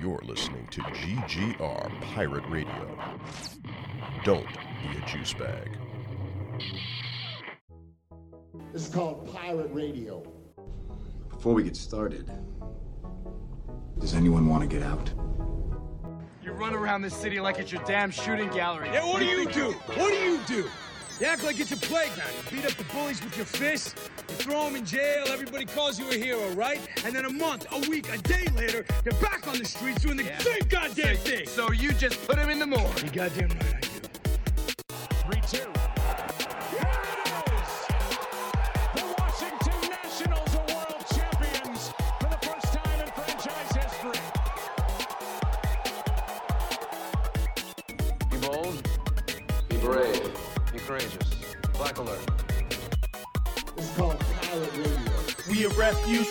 You're listening to GGR Pirate Radio. Don't be a juice bag. This is called Pirate Radio. Before we get started, does anyone want to get out? You run around this city like it's your damn shooting gallery. Yeah, what do you do? What do you do? You act like it's a playground. You beat up the bullies with your fists. You throw them in jail. Everybody calls you a hero, right? And then a month, a week, a day later, you're back on the streets doing the same goddamn thing. So you just put them in the morgue. You goddamn right I do. 3-2. We a refuge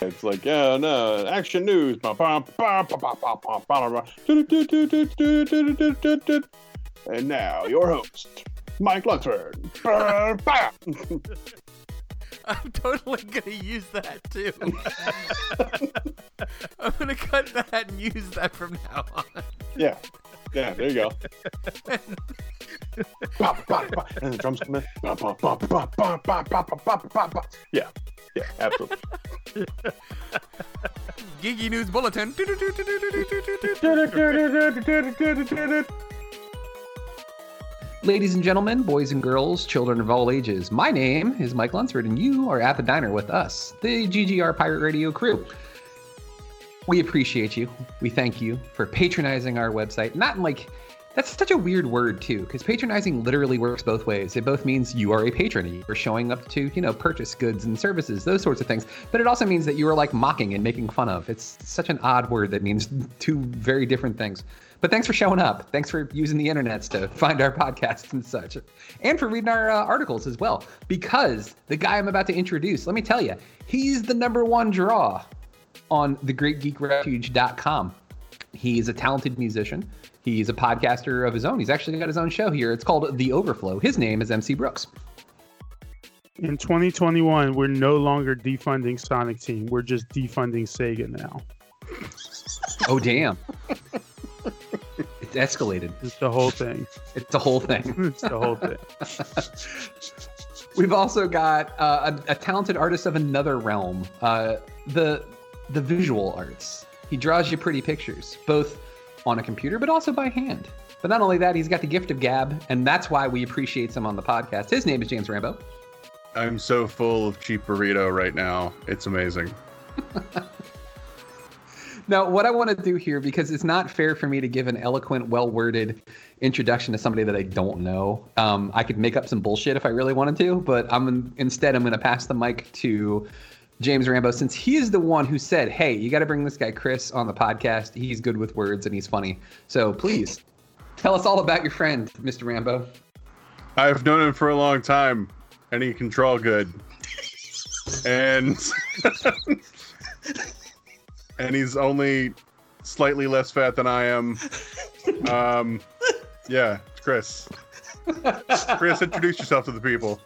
It's like, oh no, action news. And now, your host, Mike Luxford. I'm totally going to use that, too. I'm going to cut that and use that from now on. Yeah. Yeah, there you go. And the drums come in. Yeah. Yeah, absolutely. Geeky News Bulletin. Ladies and gentlemen, boys and girls, children of all ages, my name is Mike Lunsford, and you are at the diner with us, the GGR Pirate Radio crew. We appreciate you. We thank you for patronizing our website. Not like... That's such a weird word, too, because patronizing literally works both ways. It both means you are a patron. You're showing up to, you know, purchase goods and services, those sorts of things. But it also means that you are, like, mocking and making fun of. It's such an odd word that means two very different things. But thanks for showing up. Thanks for using the internets to find our podcasts and such. And for reading our articles as well, because the guy I'm about to introduce, let me tell you, he's the number one draw on TheGreatGeekRefuge.com. He is a talented musician. He's a podcaster of his own. He's actually got his own show here. It's called The Overflow. His name is MC Brooks. In 2021, we're no longer defunding Sonic Team. We're just defunding Sega now. Oh, damn. It's escalated. It's the whole thing. It's the whole thing. It's the whole thing. We've also got a talented artist of another realm, the visual arts. He draws you pretty pictures, both on a computer, but also by hand. But not only that, he's got the gift of gab, and that's why we appreciate him on the podcast. His name is James Rambo. I'm so full of cheap burrito right now. It's amazing. Now, what I want to do here, because it's not fair for me to give an eloquent, well-worded introduction to somebody that I don't know. I could make up some bullshit if I really wanted to, but instead I'm going to pass the mic to James Rambo, since he is the one who said, hey, you got to bring this guy Chris on the podcast. He's good with words and he's funny. So please tell us all about your friend, Mr. Rambo. I've known him for a long time and he can draw good. And and he's only slightly less fat than I am. Yeah, Chris. Chris, introduce yourself to the people.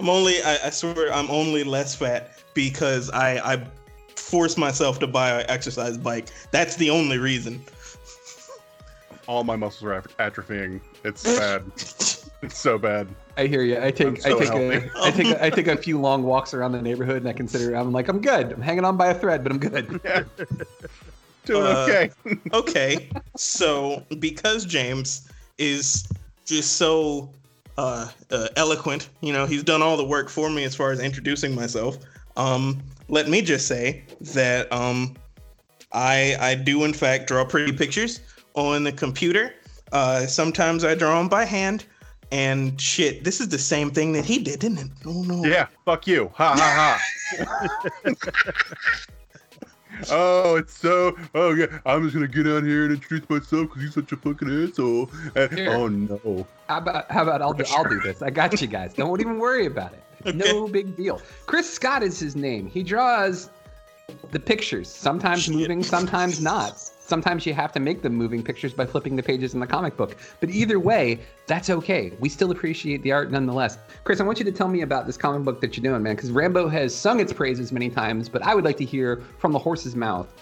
I swear I'm only less fat because I forced myself to buy an exercise bike. That's the only reason. All my muscles are atrophying. It's bad. It's so bad. I hear you. I take a few long walks around the neighborhood and I consider I'm good. I'm hanging on by a thread, but I'm good. Yeah. Doing okay. Okay. So because James is just so eloquent, you know, he's done all the work for me as far as introducing myself. Let me just say that I do in fact draw pretty pictures on the computer. Sometimes I draw them by hand, and shit, this is the same thing that he did, didn't it? Oh no. Yeah, fuck you. Ha ha ha. Oh, it's so. Oh yeah, I'm just gonna get out here and introduce myself because you're such a fucking asshole. And, sure. Oh no. How about I'll do this. I got you guys. Don't even worry about it. Okay. No big deal. Chris Scott is his name. He draws the pictures. Sometimes moving, sometimes not. Sometimes you have to make them moving pictures by flipping the pages in the comic book. But either way, that's okay. We still appreciate the art nonetheless. Chris, I want you to tell me about this comic book that you're doing, man, because Rambo has sung its praises many times, but I would like to hear from the horse's mouth.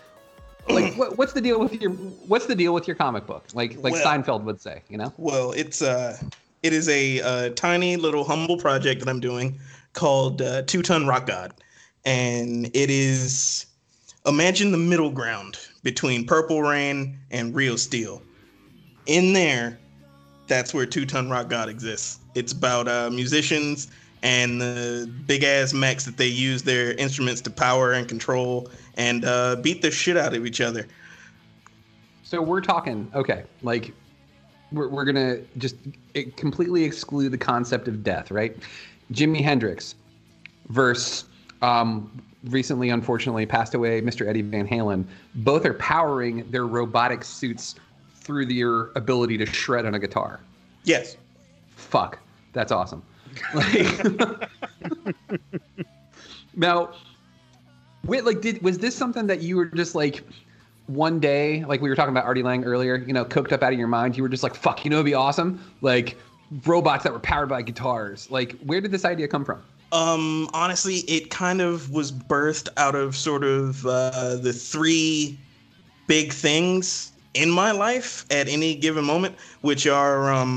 Like, what's the deal with your comic book? Like well, Seinfeld would say, you know? Well, it is a tiny little humble project that I'm doing called Two-Ton Rock God. And it is, imagine the middle ground between Purple Rain and Real Steel. In there, that's where Two-Ton Rock God exists. It's about musicians and the big-ass mechs that they use their instruments to power and control and beat the shit out of each other. So we're talking, okay, like we're going to just completely exclude the concept of death, right? Jimi Hendrix versus... recently, unfortunately, passed away, Mr. Eddie Van Halen. Both are powering their robotic suits through their ability to shred on a guitar. Yes. Fuck. That's awesome. Like, now, was this something that you were just like, one day, like we were talking about Artie Lang earlier, you know, coked up out of your mind, you were just like, fuck, you know, it'd be awesome? Like, robots that were powered by guitars. Like, where did this idea come from? Honestly, it kind of was birthed out of sort of the three big things in my life at any given moment, which are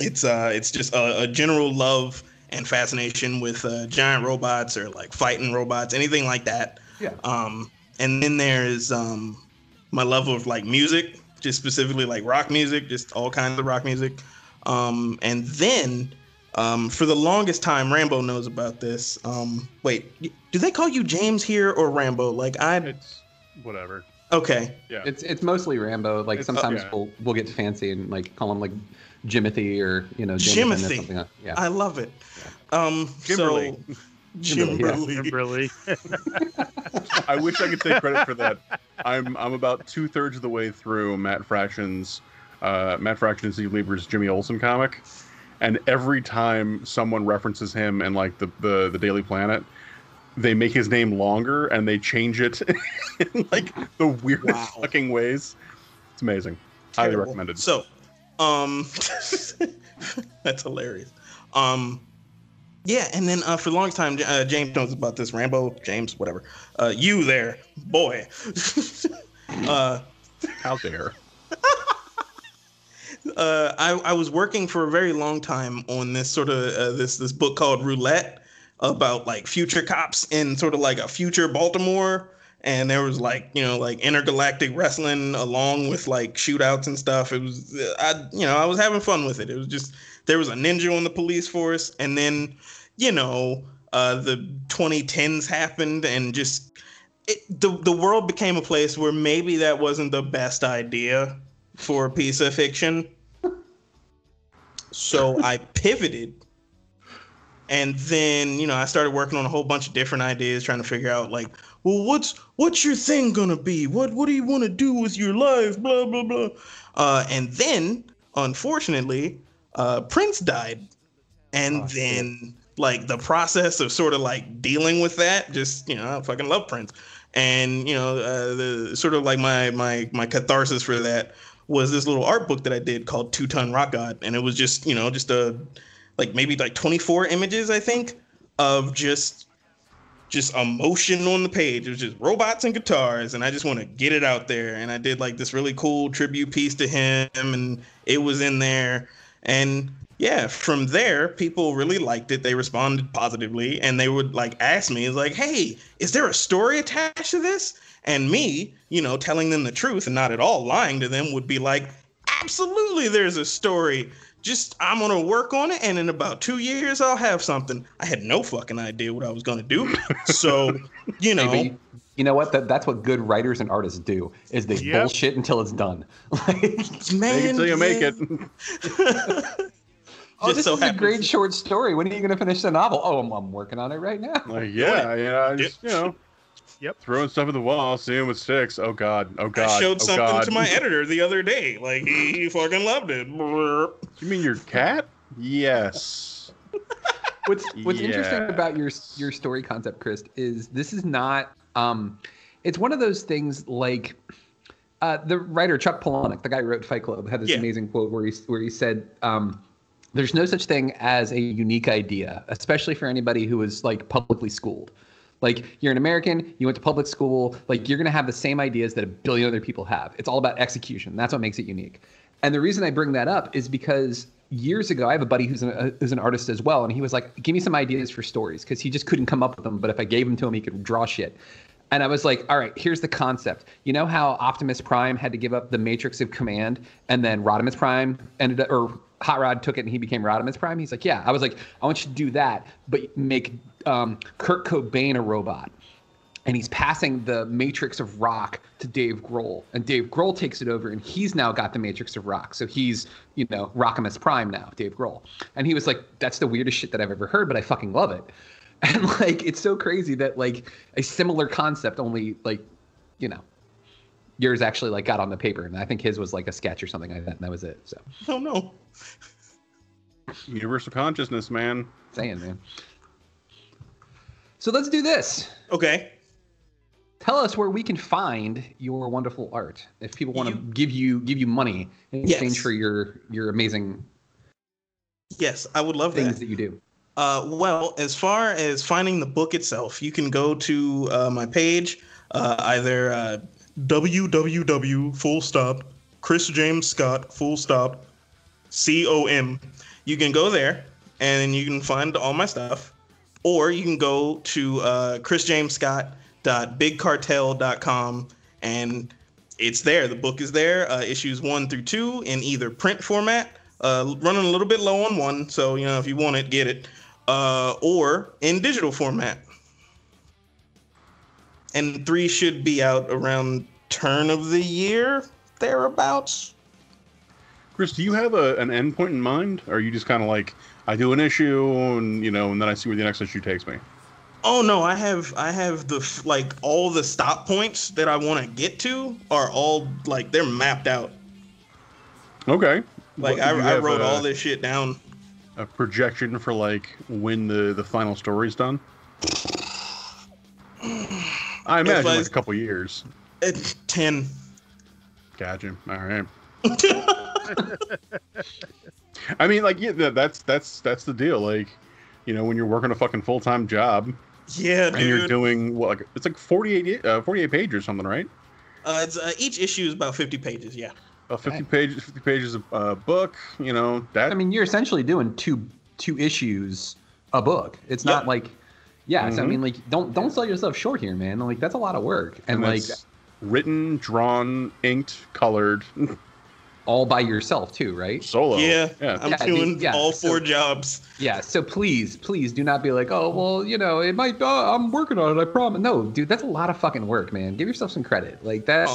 it's just a general love and fascination with giant robots or like fighting robots, anything like that. Yeah. And then there is my love of like music, just specifically like rock music, just all kinds of rock music, and then. For the longest time, Rambo knows about this. Wait, do they call you James here or Rambo? Like it's whatever. Okay. Yeah. It's mostly Rambo. Like sometimes we'll get fancy and like call him like Jimothy or you know Jimothy or something. Like, yeah. I love it. Yeah. Jimberly. I wish I could take credit for that. I'm about 2/3 of the way through Matt Fraction's the Lieber's Jimmy Olsen comic. And every time someone references him in like the Daily Planet, they make his name longer and they change it in like the weirdest fucking ways. It's amazing. Highly recommended. So, that's hilarious. Yeah, and then for the longest time, James knows about this. Rambo, James, whatever. You there, boy. Out there. I was working for a very long time on this sort of this book called Roulette about like future cops in sort of like a future Baltimore, and there was like you know like intergalactic wrestling along with like shootouts and stuff. It was I was having fun with it. It was just there was a ninja on the police force, and then you know the 2010s happened, and just the world became a place where maybe that wasn't the best idea for a piece of fiction. So I pivoted, and then you know I started working on a whole bunch of different ideas, trying to figure out like, well, what's your thing gonna be? What do you want to do with your life? Blah blah blah. And then, unfortunately, Prince died, and then like the process of sort of like dealing with that, just you know, I fucking love Prince, and you know, the sort of like my catharsis for that was this little art book that I did called Two-Ton Rock God. And it was just, you know, just maybe 24 images, I think, of just emotion on the page. It was just robots and guitars, and I just want to get it out there. And I did, like, this really cool tribute piece to him, and it was in there. And, yeah, from there, people really liked it. They responded positively, and they would, like, ask me, like, hey, is there a story attached to this? And me, you know, telling them the truth and not at all lying to them would be like, absolutely, there's a story. Just I'm going to work on it, and in about 2 years, I'll have something. I had no fucking idea what I was going to do. So, you know. Hey, you know what? That's what good writers and artists do is they bullshit until it's done. Like, man, until you make it. This is a great short story. When are you going to finish the novel? Oh, I'm working on it right now. Like, yeah, I just, you know. Yep. Throwing stuff at the wall, seeing what sticks. Oh God. Oh God. I showed something to my editor the other day. Like, he fucking loved it. You mean your cat? Yes. What's interesting about your story concept, Chris, is this is not it's one of those things like the writer Chuck Palahniuk, the guy who wrote Fight Club, had this amazing quote where he said, there's no such thing as a unique idea, especially for anybody who is like publicly schooled. Like, you're an American, you went to public school, like, you're going to have the same ideas that a billion other people have. It's all about execution. That's what makes it unique. And the reason I bring that up is because years ago, I have a buddy who's an artist as well, and he was like, give me some ideas for stories, because he just couldn't come up with them. But if I gave them to him, he could draw shit. And I was like, all right, here's the concept. You know how Optimus Prime had to give up the Matrix of Command, and then Rodimus Prime ended up, or Hot Rod took it and he became Rodimus Prime? He's like, yeah. I was like, I want you to do that, but make Kurt Cobain a robot. And he's passing the Matrix of Rock to Dave Grohl. And Dave Grohl takes it over, and he's now got the Matrix of Rock. So he's, Rockimus Prime now, Dave Grohl. And he was like, that's the weirdest shit that I've ever heard, but I fucking love it. And, like, it's so crazy that, like, a similar concept only, like, yours actually, like, got on the paper. And I think his was, like, a sketch or something like that, and that was it. So. Oh, no. Universal consciousness, man. Saying, man. So let's do this. Okay. Tell us where we can find your wonderful art if people want to give you money in exchange for your amazing. Yes, I would love things that you do. Well, as far as finding the book itself, you can go to my page, either www.ChrisJamesScott.com. You can go there and you can find all my stuff, or you can go to ChrisJamesScott.bigcartel.com, and it's there. The book is there, issues 1 through 2 in either print format, running a little bit low on one, so if you want it, get it. Or in digital format. And 3 should be out around turn of the year, thereabouts. Chris, do you have an end point in mind? Or are you just kind of like, I do an issue and, and then I see where the next issue takes me? Oh, no, I have the, like, all the stop points that I want to get to are all, like, they're mapped out. Okay. Like, I wrote all this shit down. A projection for, like, when the final story's done? I imagine, like, a couple years. 10. Gotcha. All right. I mean, like, yeah, that's the deal. Like, when you're working a fucking full-time job. Yeah, and dude. And you're doing, what, like, it's like 48 pages or something, right? It's each issue is about 50 pages, yeah. About 50 pages of book, that. I mean, you're essentially doing two issues a book. It's not like, so, I mean, like, don't sell yourself short here, man. Like, that's a lot of work. And like, written, drawn, inked, colored. All by yourself too, right? Solo. Yeah. I'm doing all 4 jobs. Yeah, so please do not be like, oh, well, it might. I'm working on it. I promise. No, dude, that's a lot of fucking work, man. Give yourself some credit. Like that.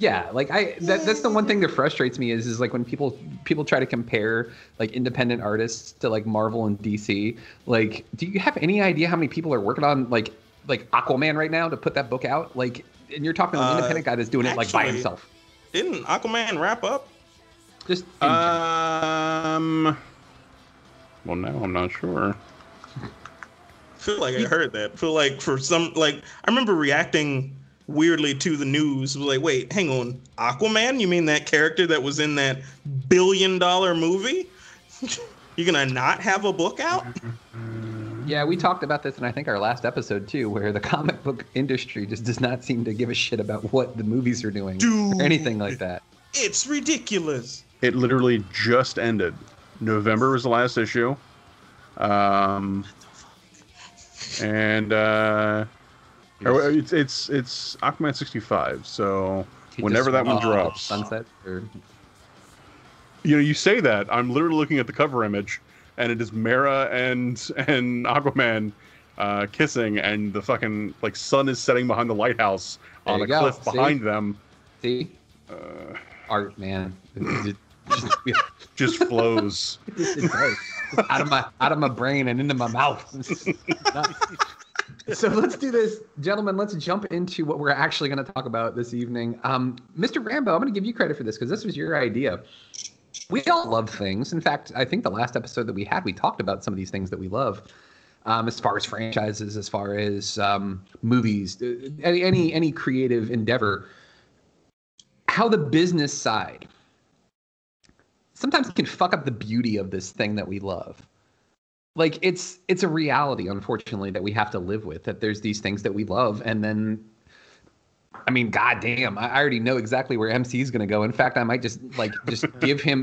Yeah, like that's the one thing that frustrates me is like when people try to compare like independent artists to like Marvel and DC. Like, do you have any idea how many people are working on like Aquaman right now to put that book out? Like, and you're talking to an independent guy that's doing it like by himself. Didn't Aquaman wrap up? Just well, no, I'm not sure. I feel like I heard that. I feel like I remember reacting weirdly to the news. I was like, wait, hang on, Aquaman? You mean that character that was in that $1 billion movie? You're gonna not have a book out? Yeah, we talked about this in I think our last episode too, where the comic book industry just does not seem to give a shit about what the movies are doing, dude, or anything like that. It's ridiculous. It literally just ended. November was the last issue. And it's Aquaman 65, so whenever that one drops. Sunset, or... you say that, I'm literally looking at the cover image, and it is Mera and Aquaman kissing, and the fucking like sun is setting behind the lighthouse on a cliff behind them. See? Art, man. Just flows. Just out of my brain and into my mouth. So let's do this, gentlemen. Let's jump into what we're actually going to talk about this evening. Mr. Rambo, I'm going to give you credit for this because this was your idea. We all love things. In fact, I think the last episode that we had, we talked about some of these things that we love, as far as franchises, as far as movies, any creative endeavor. How the business side sometimes can fuck up the beauty of this thing that we love. Like, it's a reality, unfortunately, that we have to live with, that there's these things that we love. And then, I mean, goddamn, I already know exactly where MC is going to go. In fact, I might just give him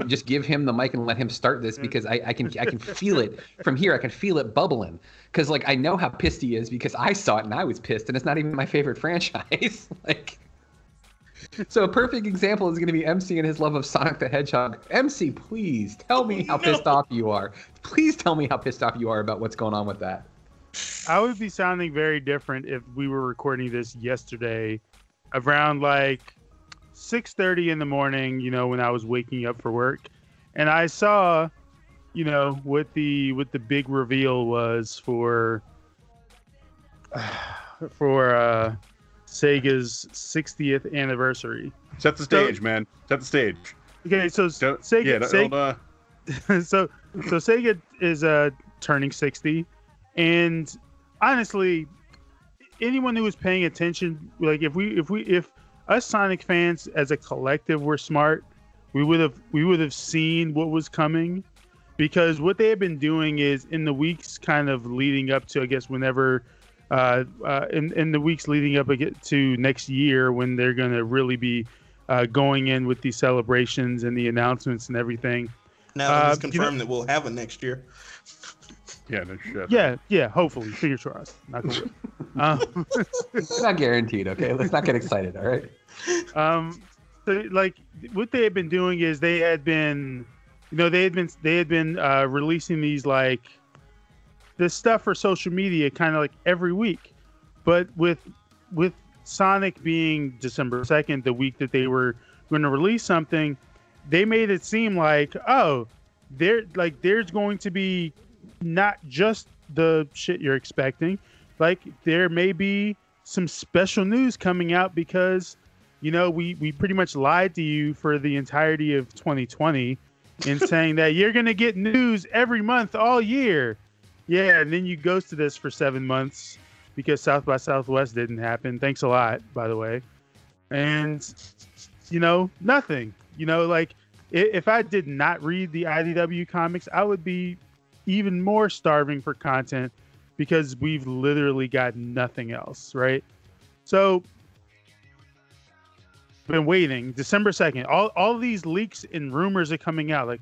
the mic and let him start this, because I can feel it from here. I can feel it bubbling, because like, I know how pissed he is, because I saw it and I was pissed, and it's not even my favorite franchise. Like, so a perfect example is going to be MC and his love of Sonic the Hedgehog. MC, please tell me how pissed off you are. Please tell me how pissed off you are about what's going on with that. I would be sounding very different if we were recording this yesterday around like 6:30 in the morning, you know, when I was waking up for work. And I saw, you know, what the big reveal was for Sega's 60th anniversary. Set the stage, man. Set the stage. Okay, so Sega. Yeah, so Sega is turning 60, and honestly, anyone who was paying attention, like if us Sonic fans as a collective were smart, we would have seen what was coming, because what they have been doing is in the weeks kind of leading up to, I guess, whenever. In the weeks leading up to next year, when they're going to really be going in with these celebrations and the announcements and everything. Now it's confirmed that we'll have it next year. Yeah, no shit. Yeah, hopefully. Fingers crossed. Not gonna it's not guaranteed, okay? Let's not get excited, all right? So what they had been doing is they had been releasing these, like, this stuff for social media kind of like every week. But with Sonic being December 2nd, the week that they were going to release something, they made it seem like, oh, there's going to be not just the shit you're expecting. Like, there may be some special news coming out, because, you know, we pretty much lied to you for the entirety of 2020 in saying that you're going to get news every month all year. Yeah, and then you ghosted us for 7 months because South by Southwest didn't happen. Thanks a lot, by the way. And, you know, nothing. You know, like, if I did not read the IDW comics, I would be even more starving for content, because we've literally got nothing else, right? So, been waiting. December 2nd. All these leaks and rumors are coming out. Like,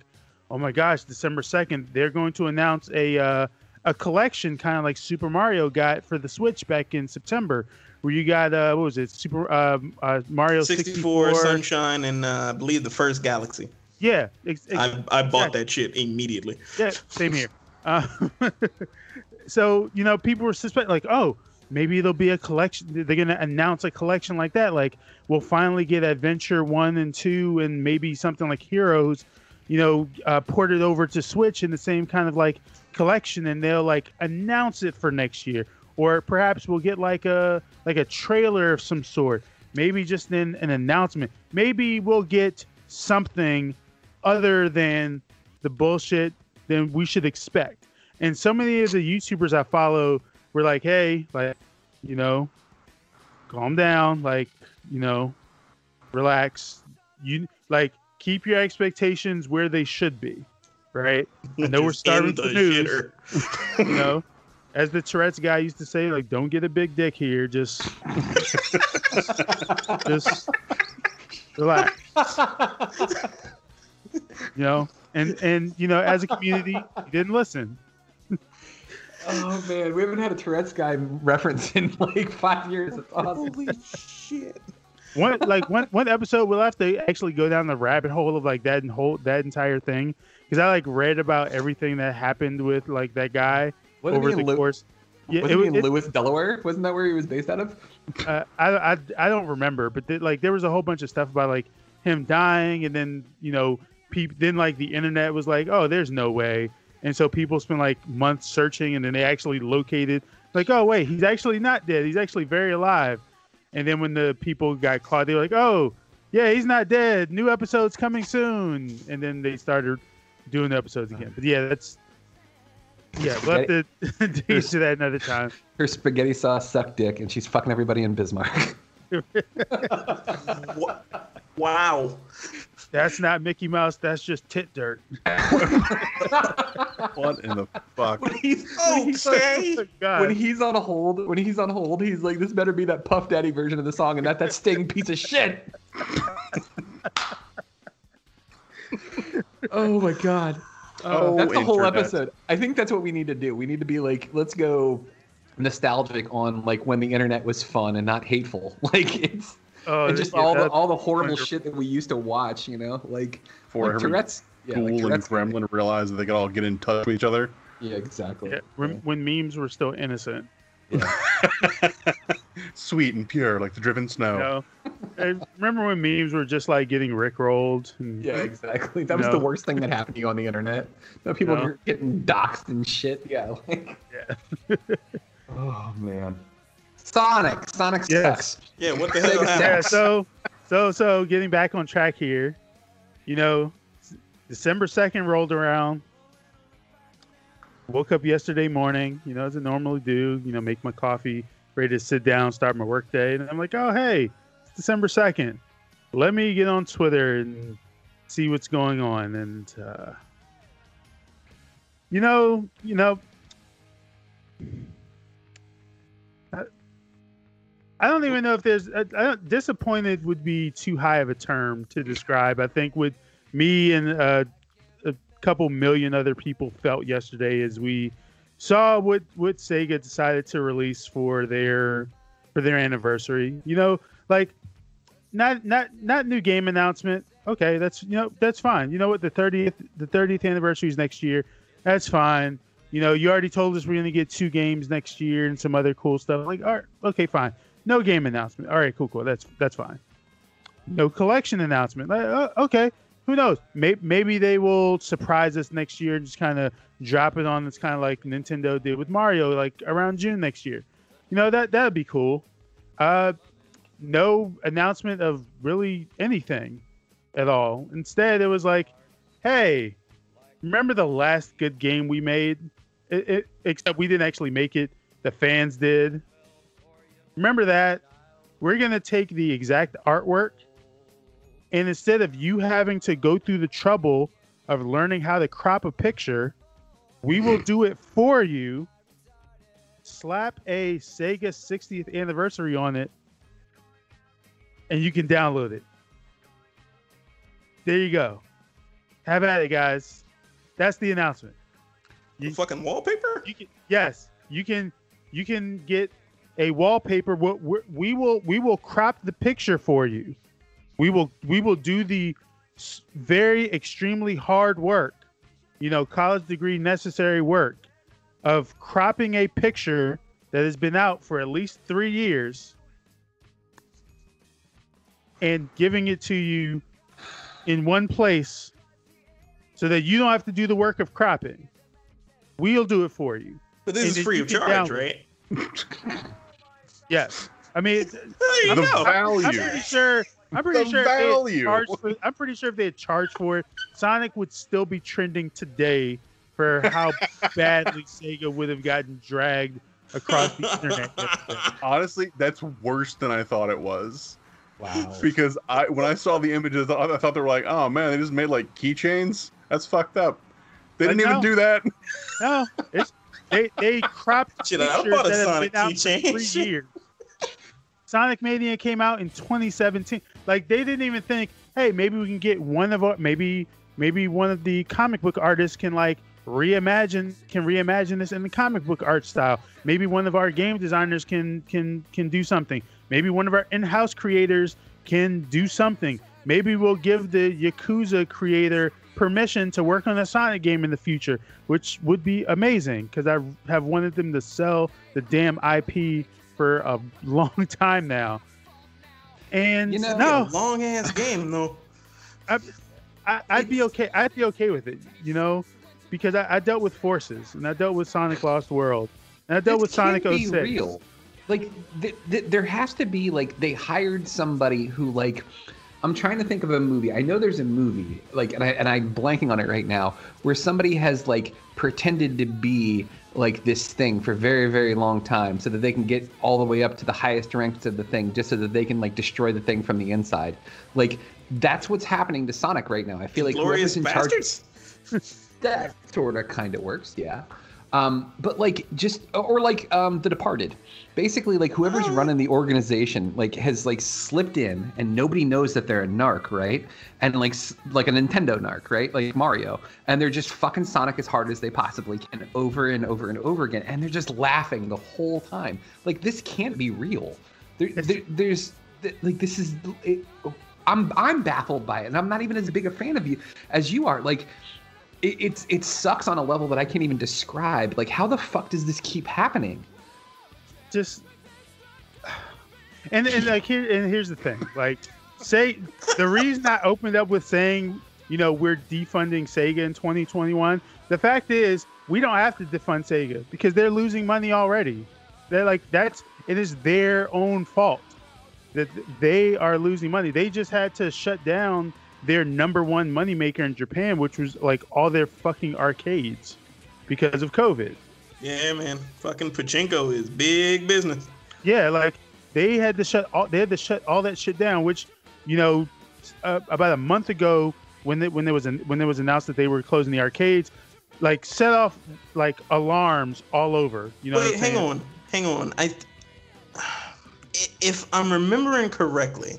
oh my gosh, December 2nd, they're going to announce a collection, kind of like Super Mario got for the Switch back in September, where you got Mario 64, Sunshine, and I believe the first Galaxy. Yeah, I bought that shit immediately. Yeah, same here. So, you know, people were suspecting, like, oh, maybe there'll be a collection. They're gonna announce a collection like that. Like, we'll finally get Adventure 1 and 2, and maybe something like Heroes, you know, ported over to Switch in the same kind of like collection, and they'll like announce it for next year. Or perhaps we'll get like a trailer of some sort, maybe just then an announcement. Maybe we'll get something other than the bullshit than we should expect. And so many of the YouTubers I follow were like, hey, like, you know, calm down, like, you know, relax. You, like, keep your expectations where they should be, right? I know we're starving for news. You know, as the Tourette's guy used to say, like, don't get a big dick here. Just relax. You know, and you know, as a community, you didn't listen. Oh man, we haven't had a Tourette's guy reference in like 5 years. It's awesome. Holy shit. One episode, we'll have to actually go down the rabbit hole of like that entire thing, because I like read about everything that happened with like that guy over the course. Yeah, wasn't he in Lewis, Delaware? Wasn't that where he was based out of? I don't remember, but like there was a whole bunch of stuff about like him dying, and then, you know, then like the internet was like, oh, there's no way, and so people spent like months searching, and then they actually located Like, oh, wait, he's actually not dead. He's actually very alive. And then when the people got caught, they were like, oh, yeah, he's not dead. New episode's coming soon. And then they started doing the episodes again. But, yeah, that's... Yeah, we'll have to do that another time. Her spaghetti sauce sucked dick, and she's fucking everybody in Bismarck. Wow. That's not Mickey Mouse. That's just tit dirt. What in the fuck? When he's on hold, he's like, this better be that Puff Daddy version of the song and not that Sting piece of shit. Oh, my God. Oh, that's the whole episode. I think that's what we need to do. We need to be like, let's go nostalgic on like when the internet was fun and not hateful. Like it's... Oh, and just all the horrible shit that we used to watch, you know, like Tourette's. Yeah, like Tourette's and Gremlin realized that they could all get in touch with each other. Yeah, exactly. Yeah, when memes were still innocent, yeah. Sweet and pure, like the driven snow. You know, remember when memes were just like getting rickrolled? And, yeah, exactly. That was the worst thing that happened to you on the internet. No, people were getting doxxed and shit. Yeah. Like... Yeah. Oh man. Sonic sucks. Yeah, what the hell happened? Yeah, so getting back on track here, you know, December 2nd rolled around. Woke up yesterday morning, you know, as I normally do, you know, make my coffee, ready to sit down, start my work day. And I'm like, oh, hey, it's December 2nd. Let me get on Twitter and see what's going on. And, you know, I don't even know if there's disappointed would be too high of a term to describe. I think what me and a couple million other people felt yesterday is we saw what Sega decided to release for their anniversary. You know, like not new game announcement. Okay, that's fine. You know what, the 30th anniversary is next year. That's fine. You know, you already told us we're gonna get 2 games next year and some other cool stuff. Like, all right, okay, fine. No game announcement. All right, cool. That's fine. No collection announcement. Like, okay, who knows? Maybe they will surprise us next year and just kind of drop it on. It's kind of like Nintendo did with Mario, like around June next year. You know, that'd be cool. No announcement of really anything at all. Instead, it was like, hey, remember the last good game we made? It except we didn't actually make it. The fans did. Remember that. We're going to take the exact artwork, and instead of you having to go through the trouble of learning how to crop a picture, we will do it for you. Slap a Sega 60th anniversary on it, and you can download it. There you go. Have at it, guys. That's the announcement. The fucking wallpaper? You can get a wallpaper. We will crop the picture for you. We will do the very extremely hard work, you know, college degree necessary work of cropping a picture that has been out for at least 3 years and giving it to you in one place so that you don't have to do the work of cropping. We'll do it for you. But this is free of charge, right? Yes, I mean value. I'm pretty sure if they had charged for it, Sonic would still be trending today for how badly Sega would have gotten dragged across the internet. Honestly, that's worse than I thought it was. Wow. Because when I saw the images, I thought they were like, oh man, they just made like keychains. That's fucked up. They didn't even do that. No, it's... They cropped pictures that have been out for 3 years. Sonic Mania came out in 2017. Like, they didn't even think, hey, maybe we can get maybe one of the comic book artists can like reimagine this in the comic book art style. Maybe one of our game designers can do something. Maybe one of our in-house creators can do something. Maybe we'll give the Yakuza creator permission to work on a Sonic game in the future, which would be amazing because I have wanted them to sell the damn IP for a long time now. And you know, no, long ass game though. I'd be okay. I'd be okay with it, you know, because I dealt with Forces and I dealt with Sonic Lost World, And I dealt with Sonic 06. Real. Like, there has to be, like, they hired somebody who, like, I'm trying to think of a movie. I know there's a movie, like, and I'm blanking on it right now, where somebody has, like, pretended to be, like, this thing for a very, very long time so that they can get all the way up to the highest ranks of the thing just so that they can, like, destroy the thing from the inside. Like, that's what's happening to Sonic right now. I feel like Glorious Bastards? That sort of kind of works, yeah. But, like, just – or, like, The Departed. Basically, like, whoever's running the organization, like, has, like, slipped in and nobody knows that they're a narc, right? And, like a Nintendo narc, right? Like Mario. And they're just fucking Sonic as hard as they possibly can over and over and over again. And they're just laughing the whole time. Like, this can't be real. There's – like, this is – I'm baffled by it. And I'm not even as big a fan of you as you are. Like – It sucks on a level that I can't even describe. Like, how the fuck does this keep happening? Just and here's the thing. Like, say the reason I opened up with saying, you know, we're defunding Sega in 2021. The fact is, we don't have to defund Sega because they're losing money already. They're like it is their own fault that they are losing money. They just had to shut down their number one moneymaker in Japan, which was like all their fucking arcades because of COVID. Yeah, man. Fucking pachinko is big business. Yeah, like they had to shut all that shit down, which, you know, about a month ago when it was announced that they were closing the arcades, like set off like alarms all over, you know. Wait, hang on. If I'm remembering correctly,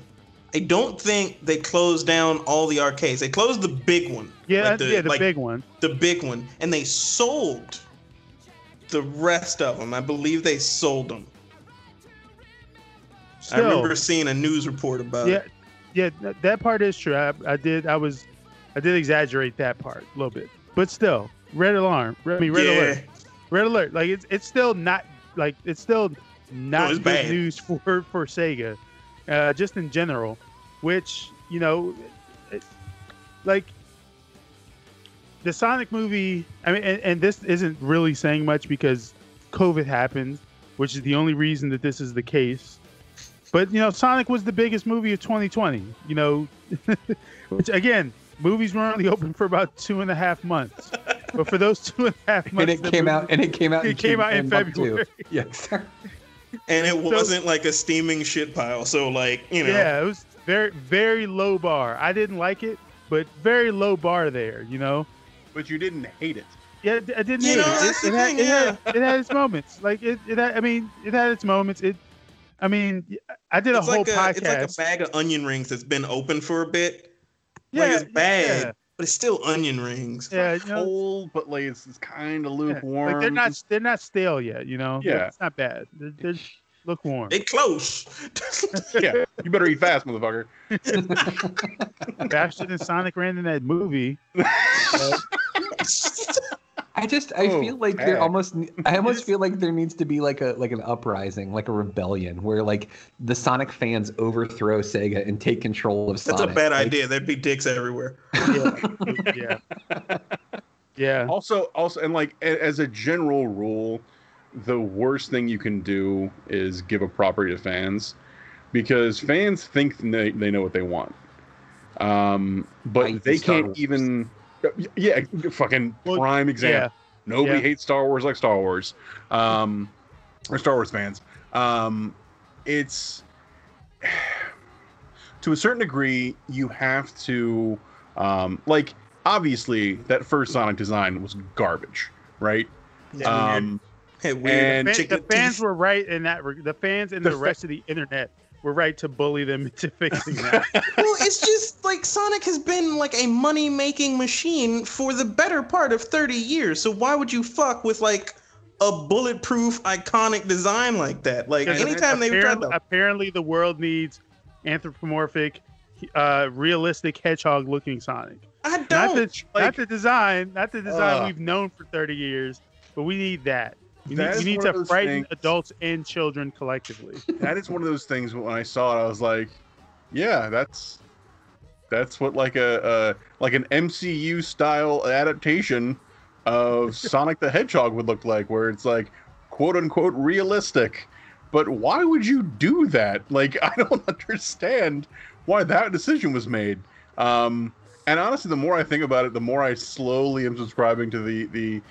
I don't think they closed down all the arcades. They closed the big one. Yeah, like the big one. The big one. And they sold the rest of them. I believe they sold them. So, I remember seeing a news report about it. Yeah, that part is true. I did exaggerate that part a little bit. But still, red alarm. Red alert. Red alert. Like it's still not good news for Sega. Just in general, which, you know, like the Sonic movie, I mean, and this isn't really saying much because COVID happened, which is the only reason that this is the case. But, you know, Sonic was the biggest movie of 2020, you know, which again, movies were only open for about 2.5 months. But for those 2.5 months, it came out in February. Yes. Yeah. And it wasn't like a steaming shit pile. So, like, you know. Yeah, it was very, very low bar. I didn't like it, but very low bar there, you know. But you didn't hate it. Yeah, I didn't hate it. It had its moments. Like, it had its moments. I did it's a whole podcast. It's like a bag of onion rings that's been open for a bit. Yeah, like, it's bad. Yeah. But it's still onion rings. Yeah, like, you know, cold, but like it's kind of lukewarm. Like they're not stale yet, you know. Yeah, it's not bad. They're lukewarm. They close. Yeah, you better eat fast, motherfucker. Faster than Sonic ran in that movie. I almost feel like there needs to be like an uprising, like a rebellion where like the Sonic fans overthrow Sega and take control of Sonic. That's a bad idea. There'd be dicks everywhere. Yeah. Yeah. Also, and like as a general rule, the worst thing you can do is give a property to fans because fans think they know what they want. But they can't even. Yeah, fucking prime example. Yeah. Nobody hates Star Wars like Star Wars, or Star Wars fans. It's to a certain degree you have to like. Obviously, that first Sonic design was garbage, right? Yeah, the fans were right in that. The fans and the rest of the internet. We're right to bully them into fixing that. Well, it's just like Sonic has been like a money-making machine for the better part of 30 years. So why would you fuck with like a bulletproof, iconic design like that? Like anytime they tried to... Apparently the world needs anthropomorphic, realistic hedgehog-looking Sonic. I don't. Not the design we've known for 30 years, but we need that. You need to frighten adults and children collectively. That is one of those things. When I saw it, I was like, "Yeah, that's what like an MCU style adaptation of Sonic the Hedgehog would look like." Where it's like, quote-unquote realistic. But why would you do that? Like, I don't understand why that decision was made. And honestly, the more I think about it, the more I slowly am subscribing to the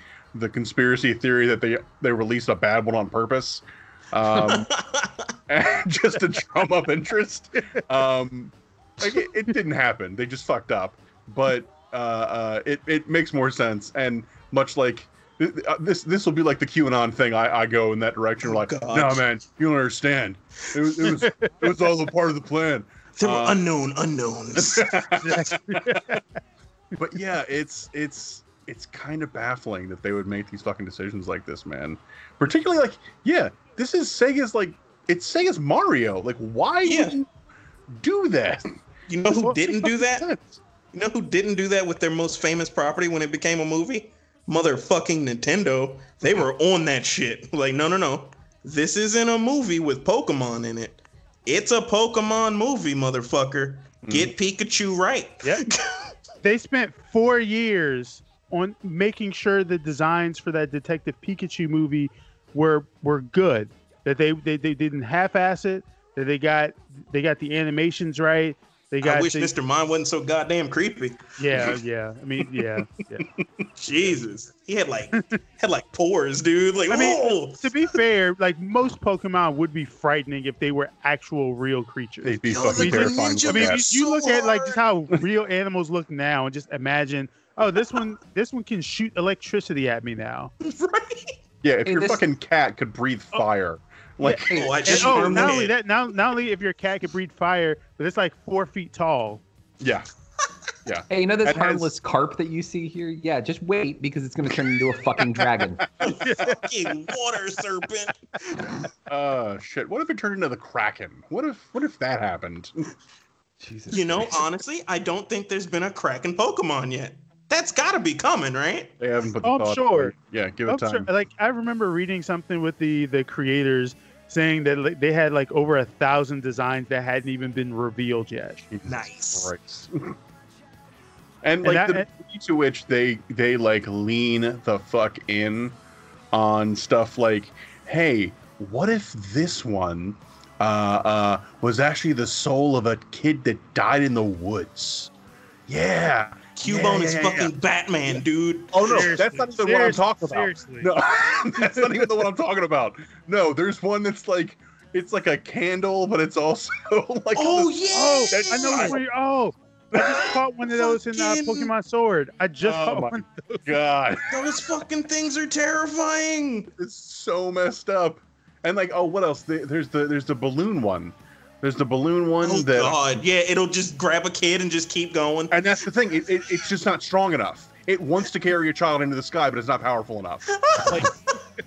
conspiracy theory that they released a bad one on purpose, and just to drum up interest. Like it didn't happen; they just fucked up. But it makes more sense. And much like this will be like the QAnon thing. I go in that direction. We're like, no, man, you don't understand. It was all a part of the plan. There were unknowns. But yeah, it's kind of baffling that they would make these fucking decisions like this, man. Particularly like, yeah, this is Sega's like, it's Sega's Mario. Like, why would you do that? You know who didn't do that? Sense. You know who didn't do that with their most famous property when it became a movie? Motherfucking Nintendo. They were on that shit. Like, no. This isn't a movie with Pokemon in it. It's a Pokemon movie, motherfucker. Get Pikachu right. Yeah. They spent 4 years on making sure the designs for that Detective Pikachu movie were good. That they didn't half-ass it. That they got the animations right. They got. I wish Mr. Mime wasn't so goddamn creepy. Yeah. I mean, yeah. Jesus, he had like pores, dude. Like, I mean, to be fair, like most Pokemon would be frightening if they were actual real creatures. They'd be fucking terrifying. I mean, you look at like just how real animals look now, and just imagine, oh, this one can shoot electricity at me now. Right? Yeah, if your fucking cat could breathe fire. Like, not only if your cat could breathe fire, but it's like 4 feet tall. Yeah. Hey, you know this harmless carp that you see here? Yeah, just wait because it's gonna turn into a fucking dragon. Fucking water serpent. Shit. What if it turned into the Kraken? What if that happened? Jesus. You know, Christ. Honestly, I don't think there's been a Kraken Pokemon yet. That's got to be coming, right? They haven't put the thought. Sure. Yeah, give it time. Sure. Like I remember reading something with the creators saying that like, they had like over 1,000 designs that hadn't even been revealed yet. Nice. Right. And like and that, the to which they like lean the fuck in on stuff like, hey, what if this one was actually the soul of a kid that died in the woods? Yeah. Cubone is fucking Batman, dude. Oh, no, seriously. That's not even what I'm talking about. Seriously. No, that's not even the one I'm talking about. No, there's one that's like, it's like a candle, but it's also like. Oh, yeah. Oh, I know where you're. Oh, I just caught one of those in Pokemon Sword. I just caught one of those. God. Those fucking things are terrifying. It's so messed up. And like, oh, what else? There's the balloon one. There's the balloon one. Oh, that, God. Yeah, it'll just grab a kid and just keep going. And that's the thing. It's just not strong enough. It wants to carry a child into the sky, but it's not powerful enough. Like,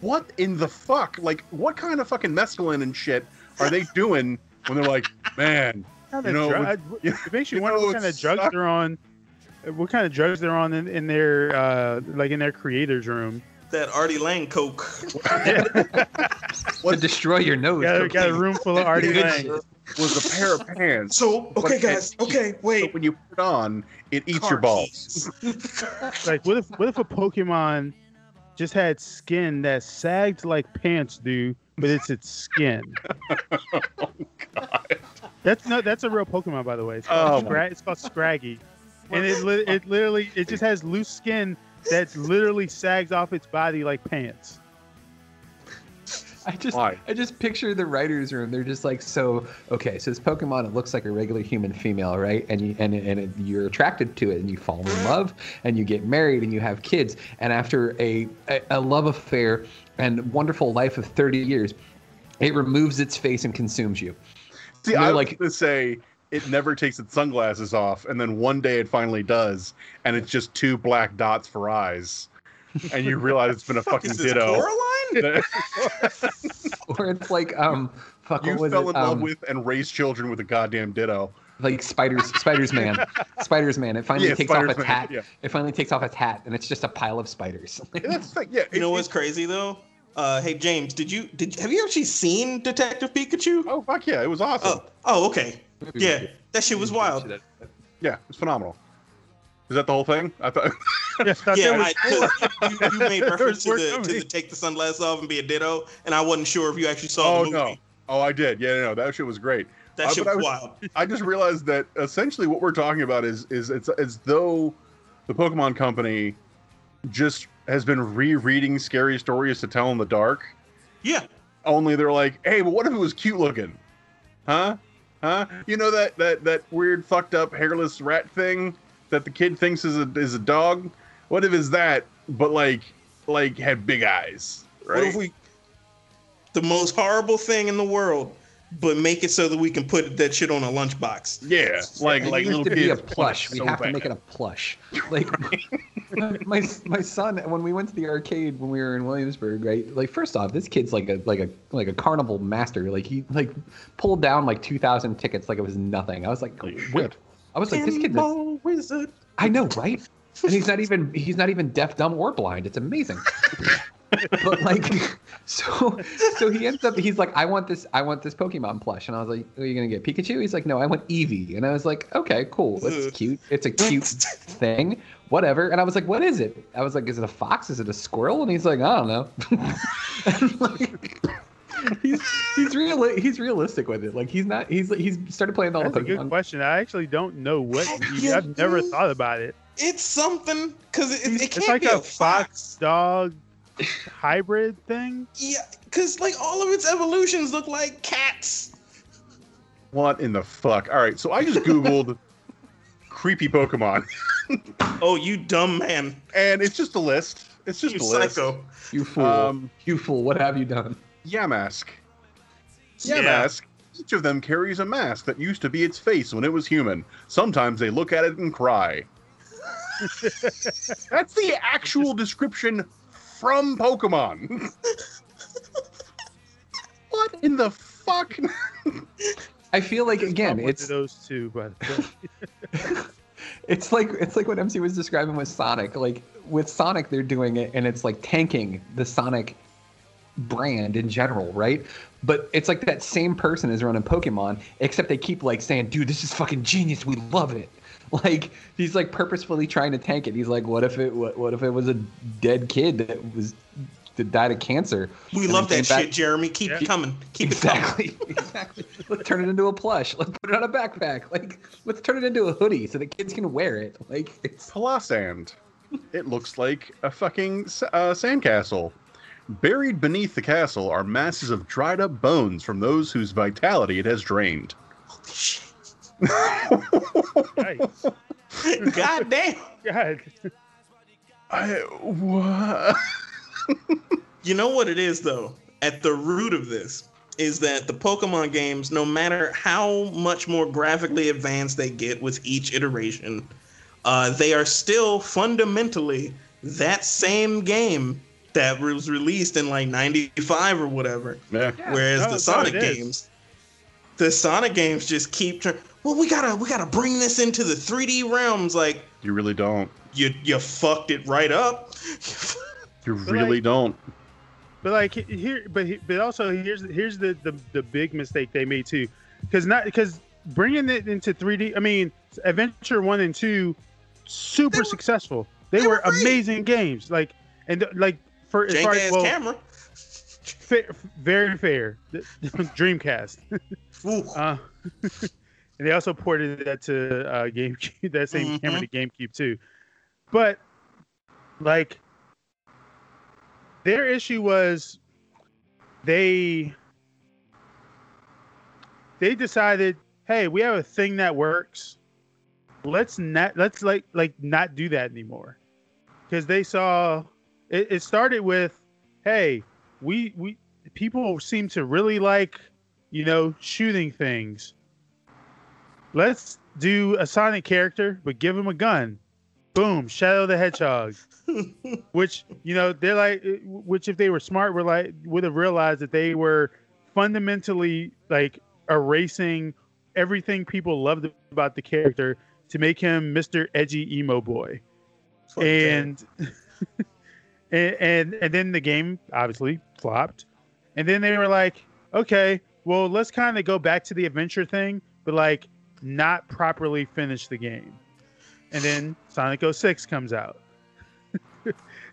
what in the fuck? Like, what kind of fucking mescaline and shit are they doing when they're like, man, you know. It makes you wonder what kind of drugs they're on. What kind of drugs they're on in their, like, in their creator's room. That Artie Lang coke. To destroy your nose. Got a room full of Artie Lang. Was a pair of pants. So, okay, guys. Okay, wait. So when you put it on, it eats your balls. Like, what if a Pokemon just had skin that sagged like pants do, but it's its skin? Oh, God. That's a real Pokemon, by the way. It's called Scraggy. And it just has loose skin that literally sags off its body like pants. I just picture the writer's room. They're just like, so this Pokemon, it looks like a regular human female, right? And you're attracted to it, and you fall in love, and you get married, and you have kids. And after a love affair and wonderful life of 30 years, it removes its face and consumes you. See, I like to say it never takes its sunglasses off, and then one day it finally does, and it's just two black dots for eyes. And you realize it's been a fucking Ditto. Coraline? Or it's like, you fell in love with and raised children with a goddamn Ditto. Like Spider's Man. It finally takes off its hat. Yeah. It finally takes off its hat, and it's just a pile of spiders. You know what's crazy though? Hey James, have you actually seen Detective Pikachu? Oh fuck yeah, it was awesome. Oh okay, yeah, that shit was wild. Yeah, it's phenomenal. Is that the whole thing? I thought. You made reference to the take the sunglasses off and be a Ditto, and I wasn't sure if you actually saw the movie. Oh, I did. Yeah, no, that shit was great. That shit was wild. I just realized that essentially what we're talking about is it's as though the Pokemon Company just has been rereading Scary Stories to Tell in the Dark. Yeah. Only they're like, hey, but what if it was cute looking? Huh? You know that weird fucked up hairless rat thing that the kid thinks is a dog? What if it's that, but like had big eyes, right? What if we the most horrible thing in the world, but make it so that we can put that shit on a lunchbox? Yeah, like little kids. It used to be a plush. We have to make it a plush. Like my son, when we went to the arcade when we were in Williamsburg, right? Like, first off, this kid's like a carnival master. Like, he pulled down 2,000 tickets like it was nothing. I was like, wait. I was like, this kid's a wizard. I know, right? And he's not even deaf, dumb, or blind. It's amazing. But so he ends up, he's like, I want this Pokemon plush. And I was like, are you going to get Pikachu? He's like, no, I want Eevee. And I was like, okay, cool. It's cute. It's a cute thing, whatever. And I was like, what is it? I was like, is it a fox? Is it a squirrel? And he's like, I don't know. And he's realistic with it. Like, he's started playing all the Pokemon. That's a good question. I actually don't know what Eevee. I've never thought about it. It's something, because it can't be a fox dog hybrid thing. Yeah, because all of its evolutions look like cats. What in the fuck? All right, so I just Googled creepy Pokemon. Oh, you dumb man! And it's just a list. It's just a psycho list. You fool! You fool! What have you done? Yamask. Yamask. Yeah. Each of them carries a mask that used to be its face when it was human. Sometimes they look at it and cry. That's the actual description from Pokemon. What in the fuck? I feel like, again, it's those two, but it's like what MC was describing with Sonic. Like, with Sonic, they're doing it, and it's like tanking the Sonic brand in general, right? But it's like that same person is running Pokemon, except they keep saying, dude, this is fucking genius, we love it. Like, he's purposefully trying to tank it. He's like, what if it was a dead kid that died of cancer? We love that shit, Jeremy. Keep it coming. Keep it coming. Exactly. Let's turn it into a plush. Let's put it on a backpack. Like, let's turn it into a hoodie so the kids can wear it. Like, it's Palisand. It looks like a fucking sandcastle. Buried beneath the castle are masses of dried up bones from those whose vitality it has drained. Holy shit. Nice. God damn. God. You know what it is, though? At the root of this is that the Pokemon games, no matter how much more graphically advanced they get with each iteration, they are still fundamentally that same game that was released in 95 or whatever. Yeah. Whereas the Sonic games, just keep trying. Well, we gotta bring this into the 3D realms. Like, you really don't. You fucked it right up. You really don't. But here's the big mistake they made too, because bringing it into 3D. I mean, Adventure 1 and 2, super successful. They were amazing games. For jank ass camera. Very fair. Dreamcast. And they also ported that to GameCube, that same camera to GameCube too. But their issue was they decided, hey, we have a thing that works. Let's not do that anymore, because they saw it started with, hey, we people seem to really shooting things. Let's do a Sonic character, but give him a gun. Boom, Shadow the Hedgehog. Which, if they were smart, would have realized that they were fundamentally erasing everything people loved about the character to make him Mr. Edgy Emo Boy. And then the game obviously flopped. And then they were like, okay, well, let's kind of go back to the adventure thing, but not properly finish the game. And then Sonic 06 comes out.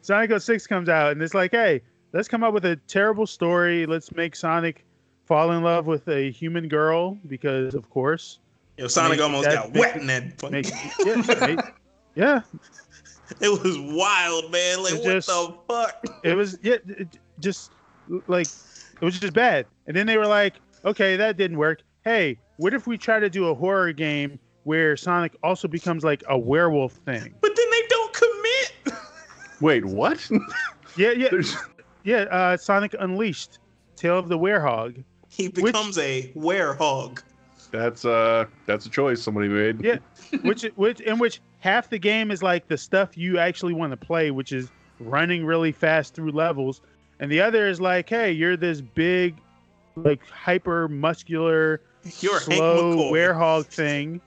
Sonic 06 comes out, and it's like, hey, let's come up with a terrible story. Let's make Sonic fall in love with a human girl, because, of course. Yo, Sonic almost got wet in that fucking... Yeah. It was wild, man. Like, just, what the fuck? It was, yeah, it just, like, it was just bad. And then they were like, okay, that didn't work. Hey, what if we try to do a horror game where Sonic also becomes, like, a werewolf thing? But then they don't commit. Wait, what? Yeah. Sonic Unleashed, Tale of the Werehog. He becomes a werehog. That's a choice somebody made. Yeah, which half the game is like the stuff you actually want to play, which is running really fast through levels, and the other is like, hey, you're this big, like hyper muscular, slow werehog thing,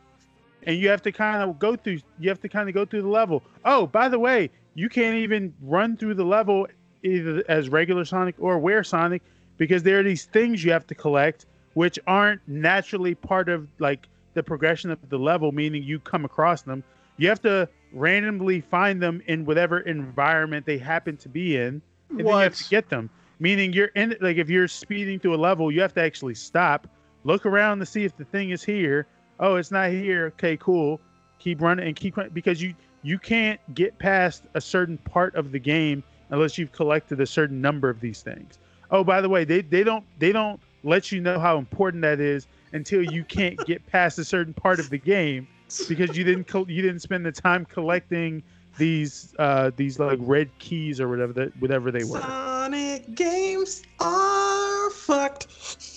and you have to kind of go through the level. Oh, by the way, you can't even run through the level either as regular Sonic or Were Sonic, because there are these things you have to collect, which aren't naturally part of like the progression of the level, meaning you come across them. You have to randomly find them in whatever environment they happen to be in, and then you have to get them. Meaning you're in, like, if you're speeding through a level, you have to actually stop, look around to see if the thing is here. Oh, it's not here. Okay, cool. Keep running and keep running, because you can't get past a certain part of the game unless you've collected a certain number of these things. Oh, by the way, they don't let you know how important that is until you can't get past a certain part of the game, because you didn't spend the time collecting these like red keys or whatever they were. Sonic games are fucked.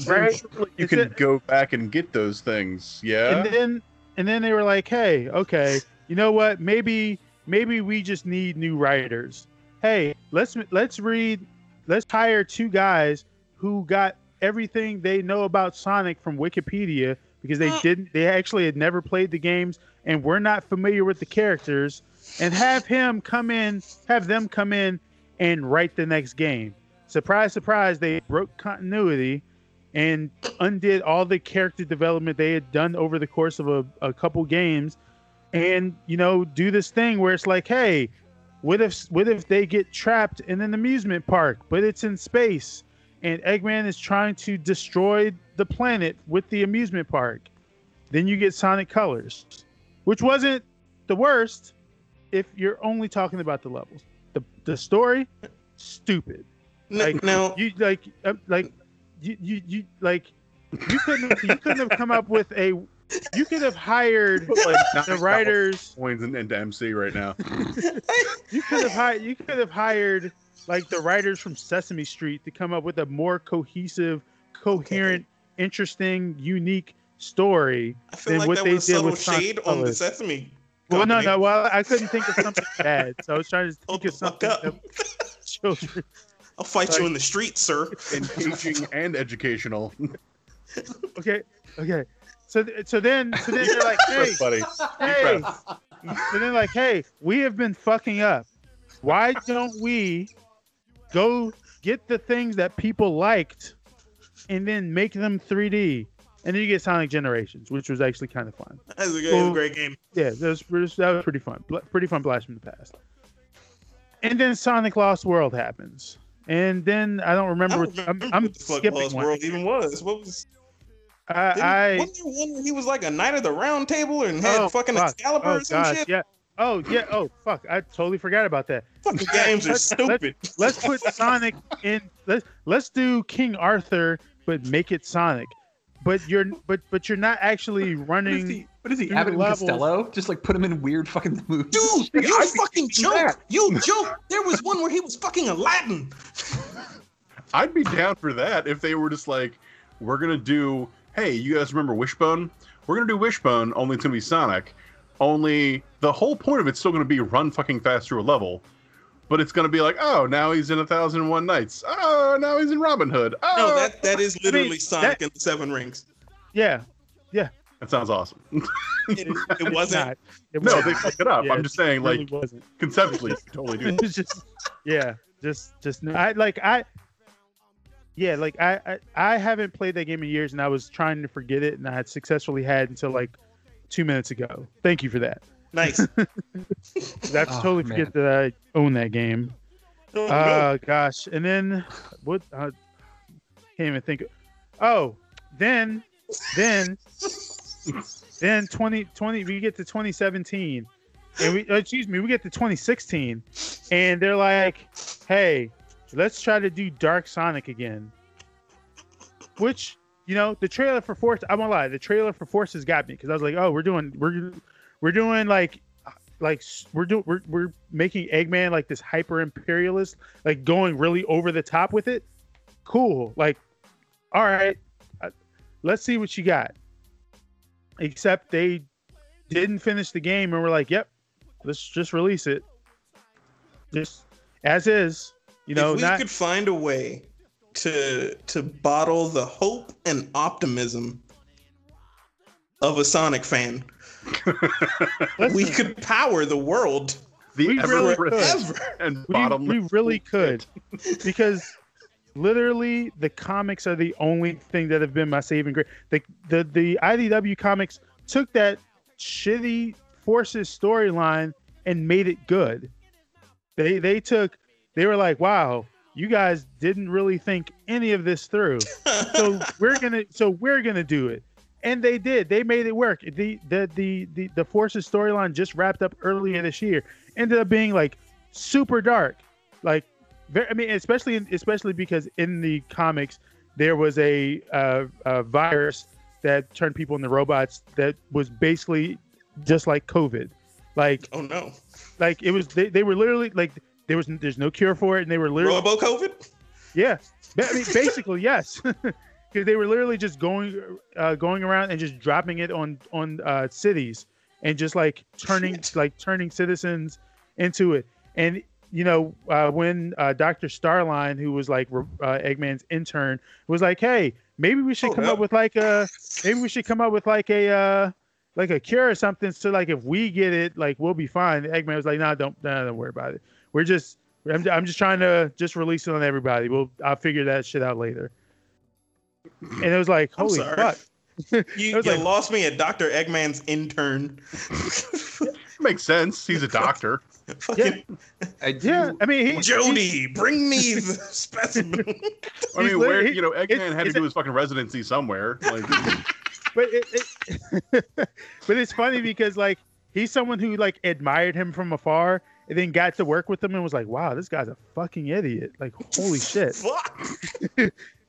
Right? You can go back and get those things. Yeah. And then they were like, hey, okay, you know what? Maybe we just need new writers. Hey, let's hire two guys who got everything they know about Sonic from Wikipedia, because they actually had never played the games and were not familiar with the characters, and have them come in and write the next game. Surprise, surprise, they broke continuity and undid all the character development they had done over the course of a couple games, and, you know, do this thing where it's like, hey, what if they get trapped in an amusement park, but it's in space, and Eggman is trying to destroy the planet with the amusement park. Then you get Sonic Colors, which wasn't the worst if you're only talking about the levels. The story, stupid. You couldn't have come up with a. You could have hired the writers. Coins and MC right now. You could have hired. Like the writers from Sesame Street to come up with a more cohesive, coherent, interesting, unique story than like what they did with Sonic on the Sesame. Well, no. Well, I couldn't think of something bad, so I was trying to think of something. Children. I'll fight you in the street, sir. Engaging and educational. Okay. So then they're like, hey. So then like, hey, we have been fucking up. Why don't we go get the things that people liked and then make them 3D? And then you get Sonic Generations, which was actually kind of fun. That was a great game. Yeah, that was pretty fun. Pretty fun blast from the past. And then Sonic Lost World happens. And then I don't remember what the fuck Lost World even was. What was... wasn't there one where he was like a Knight of the Round Table and had fucking Excalibur or some shit? Yeah. Oh, fuck. I totally forgot about that. Fucking games are stupid. Let's put Sonic in. Let's do King Arthur, but make it Sonic. But you're not actually running. What is he, Abbott and Costello? Just like put him in weird fucking movies. Dude, you fucking joke. You joke. There was one where he was fucking Aladdin. I'd be down for that if they were just like, we're going to do, hey, you guys remember Wishbone? We're going to do Wishbone, only it's going to be Sonic. Only the whole point of it's still going to be run fucking fast through a level, but it's going to be like, oh, now he's in 1001 Nights. Oh, now he's in Robin Hood. Oh. No, that is literally Sonic and the Seven Rings. Yeah. That sounds awesome. It wasn't. No, they fucked it up. Yeah, I'm just saying, really like, wasn't. Conceptually, you totally do. It's just, yeah, just no. I haven't played that game in years, and I was trying to forget it, and I had successfully had until like 2 minutes ago. Thank you for that. Nice. That's totally forget that I own that game. Oh, gosh. And then what? Can't even think. Oh, then we get to 2017, and we get to 2016, and they're like, hey, let's try to do Dark Sonic again. Which, you know, the trailer for Force, I won't lie, the trailer for Forces got me, because I was like, oh, we're making Eggman like this hyper imperialist, like going really over the top with it. Cool. Like, all right, let's see what you got. Except they didn't finish the game and were like, yep, let's just release it. Just as is, you know. If we could find a way to bottle the hope and optimism of a Sonic fan, we could power the world. We really could. Because literally the comics are the only thing that have been my saving grace. The IDW comics took that shitty Forces storyline and made it good. They were like, wow, you guys didn't really think any of this through. So we're gonna do it. And they did. They made it work. The Forces storyline just wrapped up earlier this year. Ended up being like super dark, like very, I mean, especially because in the comics there was a virus that turned people into robots that was basically just like COVID. Like, oh no, like it was. They were literally like there's no cure for it, and they were literally Robo COVID. Yeah, I mean, basically yes. Because they were literally just going around and just dropping it on cities and just like turning citizens into it. And you know, when Dr. Starline, who was like Eggman's intern, was like, "Hey, maybe we should come up with like a cure or something. So like if we get it, like we'll be fine." And Eggman was like, "Nah, don't worry about it. I'm just trying to just release it on everybody. I'll figure that shit out later." And it was like, holy fuck. You lost me at Dr. Eggman's intern. Makes sense. He's a doctor. Jody, bring me the specimen. I mean, where, you know, Eggman had to do his fucking residency somewhere. Like, but it's funny because, like, he's someone who, like, admired him from afar and then got to work with him and was like, wow, this guy's a fucking idiot. Like, holy shit. Fuck.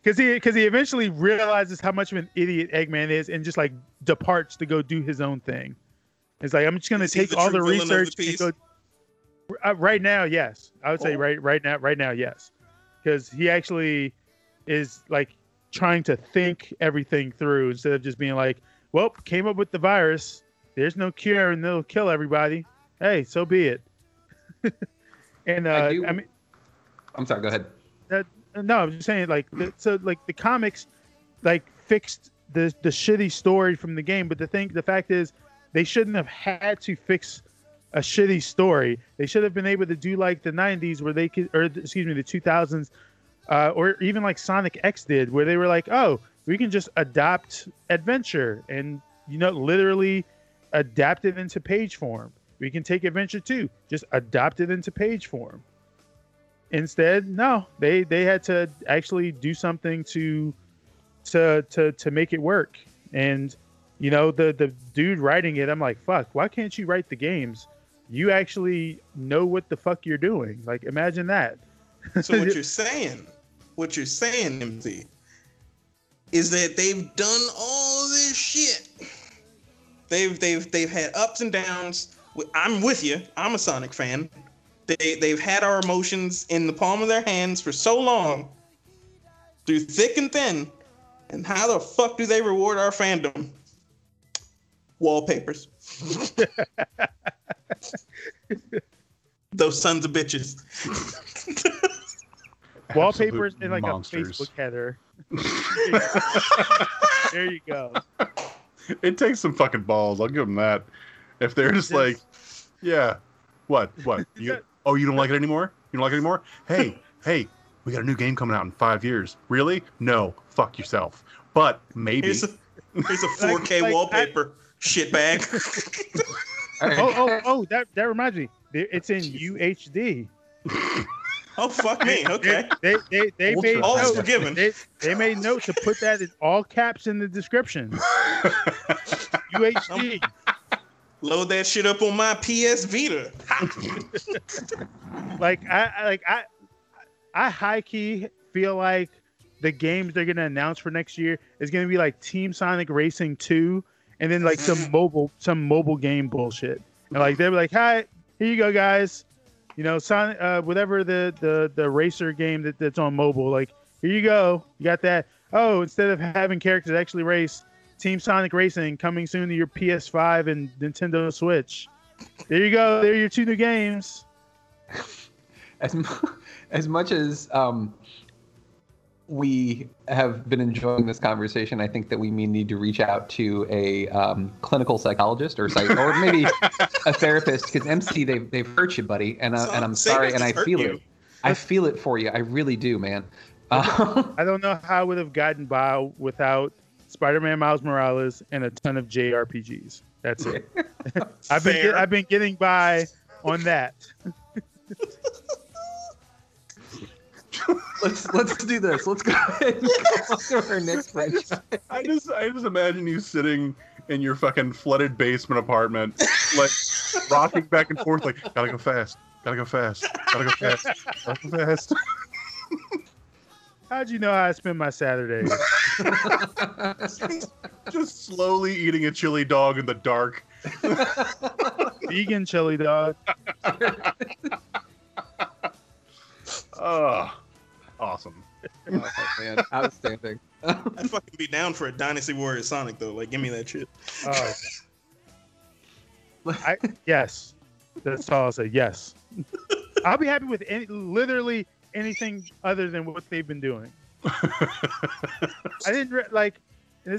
Because he eventually realizes how much of an idiot Eggman is and just like departs to go do his own thing. It's like, I'm just gonna take all the research and go. Right now, yes, I would say right now, yes, because he actually is like trying to think everything through instead of just being like, well, came up with the virus. There's no cure and they'll kill everybody. Hey, so be it. And I mean, I'm sorry. Go ahead. No, I'm just saying, like, the comics, like, fixed the shitty story from the game. But the fact is, they shouldn't have had to fix a shitty story. They should have been able to do like the 90s, where they could, or excuse me, the 2000s, or even like Sonic X did, where they were like, oh, we can just adopt Adventure and, you know, literally adapt it into page form. We can take Adventure 2, just adopt it into page form. Instead, no, they had to actually do something to make it work. And, you know, the dude writing it, I'm like, fuck, why can't you write the games? You actually know what the fuck you're doing. Like, imagine that. So what you're saying, MZ, is that they've done all this shit. They've had ups and downs. I'm with you. I'm a Sonic fan. They've had our emotions in the palm of their hands for so long, through thick and thin, and how the fuck do they reward our fandom? Wallpapers. Those sons of bitches. Wallpapers and like monsters. A Facebook header. There you go. It takes some fucking balls. I'll give them that. If they're just like, yeah, what? You don't like it anymore? You don't like it anymore? Hey, we got a new game coming out in 5 years. Really? No, fuck yourself. But maybe. Here's a 4K wallpaper shitbag. Right. Oh! That reminds me. It's in UHD. Oh, fuck me. Okay. They made notes. Forgiven. They made note to put that in all caps in the description. UHD. Load that shit up on my PS Vita. I high key feel like the games they're gonna announce for next year is gonna be like Team Sonic Racing 2, and then like some mobile game bullshit. And like they were like, "Hi, here you go, guys. You know, Sonic, whatever the racer game that's on mobile. Like, here you go. You got that. Oh, instead of having characters actually race, Team Sonic Racing coming soon to your PS5 and Nintendo Switch. There you go. There are your two new games." As much as we have been enjoying this conversation, I think that we may need to reach out to a clinical psychologist or maybe a therapist, because MC, they've hurt you, buddy, and I'm sorry, and I feel you. I feel it for you. I really do, man. I don't know how I would have gotten by without Spider-Man Miles Morales and a ton of JRPGs. That's it. I've been getting by on that. Let's do this. Let's go ahead and go on to our next franchise. I just imagine you sitting in your fucking flooded basement apartment, like rocking back and forth, like gotta go fast. How'd you know how I spend my Saturdays? just slowly eating a chili dog in the dark. Vegan chili dog. Awesome. Oh, man. Outstanding. I'd fucking be down for a Dynasty Warriors Sonic, though. Like, give me that shit. Yes. That's all I'll say. Yes. I'll be happy with literally anything other than what they've been doing. And this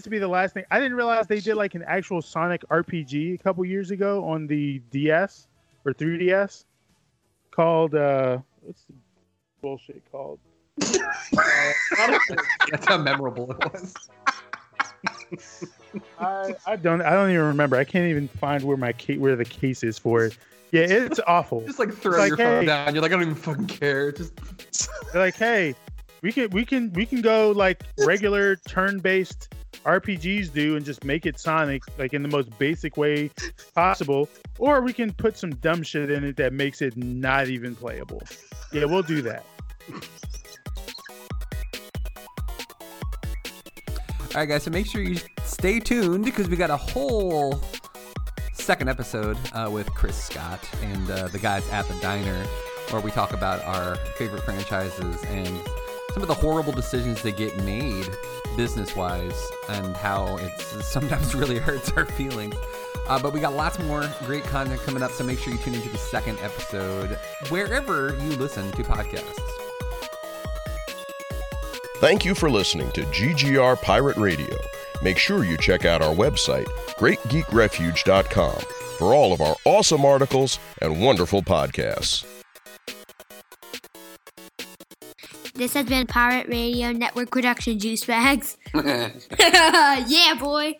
would be the last thing. I didn't realize they did, like, an actual Sonic RPG a couple years ago on the DS or 3DS called, what's the bullshit called? That's how memorable it was. I don't even remember. I can't even find where the case is for it. Yeah, it's awful. Just like throw your phone down. You're like, I don't even fucking care. Just they're like, hey, we can go like regular turn-based RPGs do and just make it Sonic like in the most basic way possible, or we can put some dumb shit in it that makes it not even playable. Yeah, we'll do that. All right, guys, so make sure you stay tuned because we got a whole second episode with Chris Scott and the guys at the diner where we talk about our favorite franchises and some of the horrible decisions that get made business-wise and how it sometimes really hurts our feelings. But we got lots more great content coming up, so make sure you tune into the second episode wherever you listen to podcasts. Thank you for listening to GGR Pirate Radio. Make sure you check out our website, TheGreatGeekRefuge.com, for all of our awesome articles and wonderful podcasts. This has been Pirate Radio Network production, juice bags. Yeah, boy.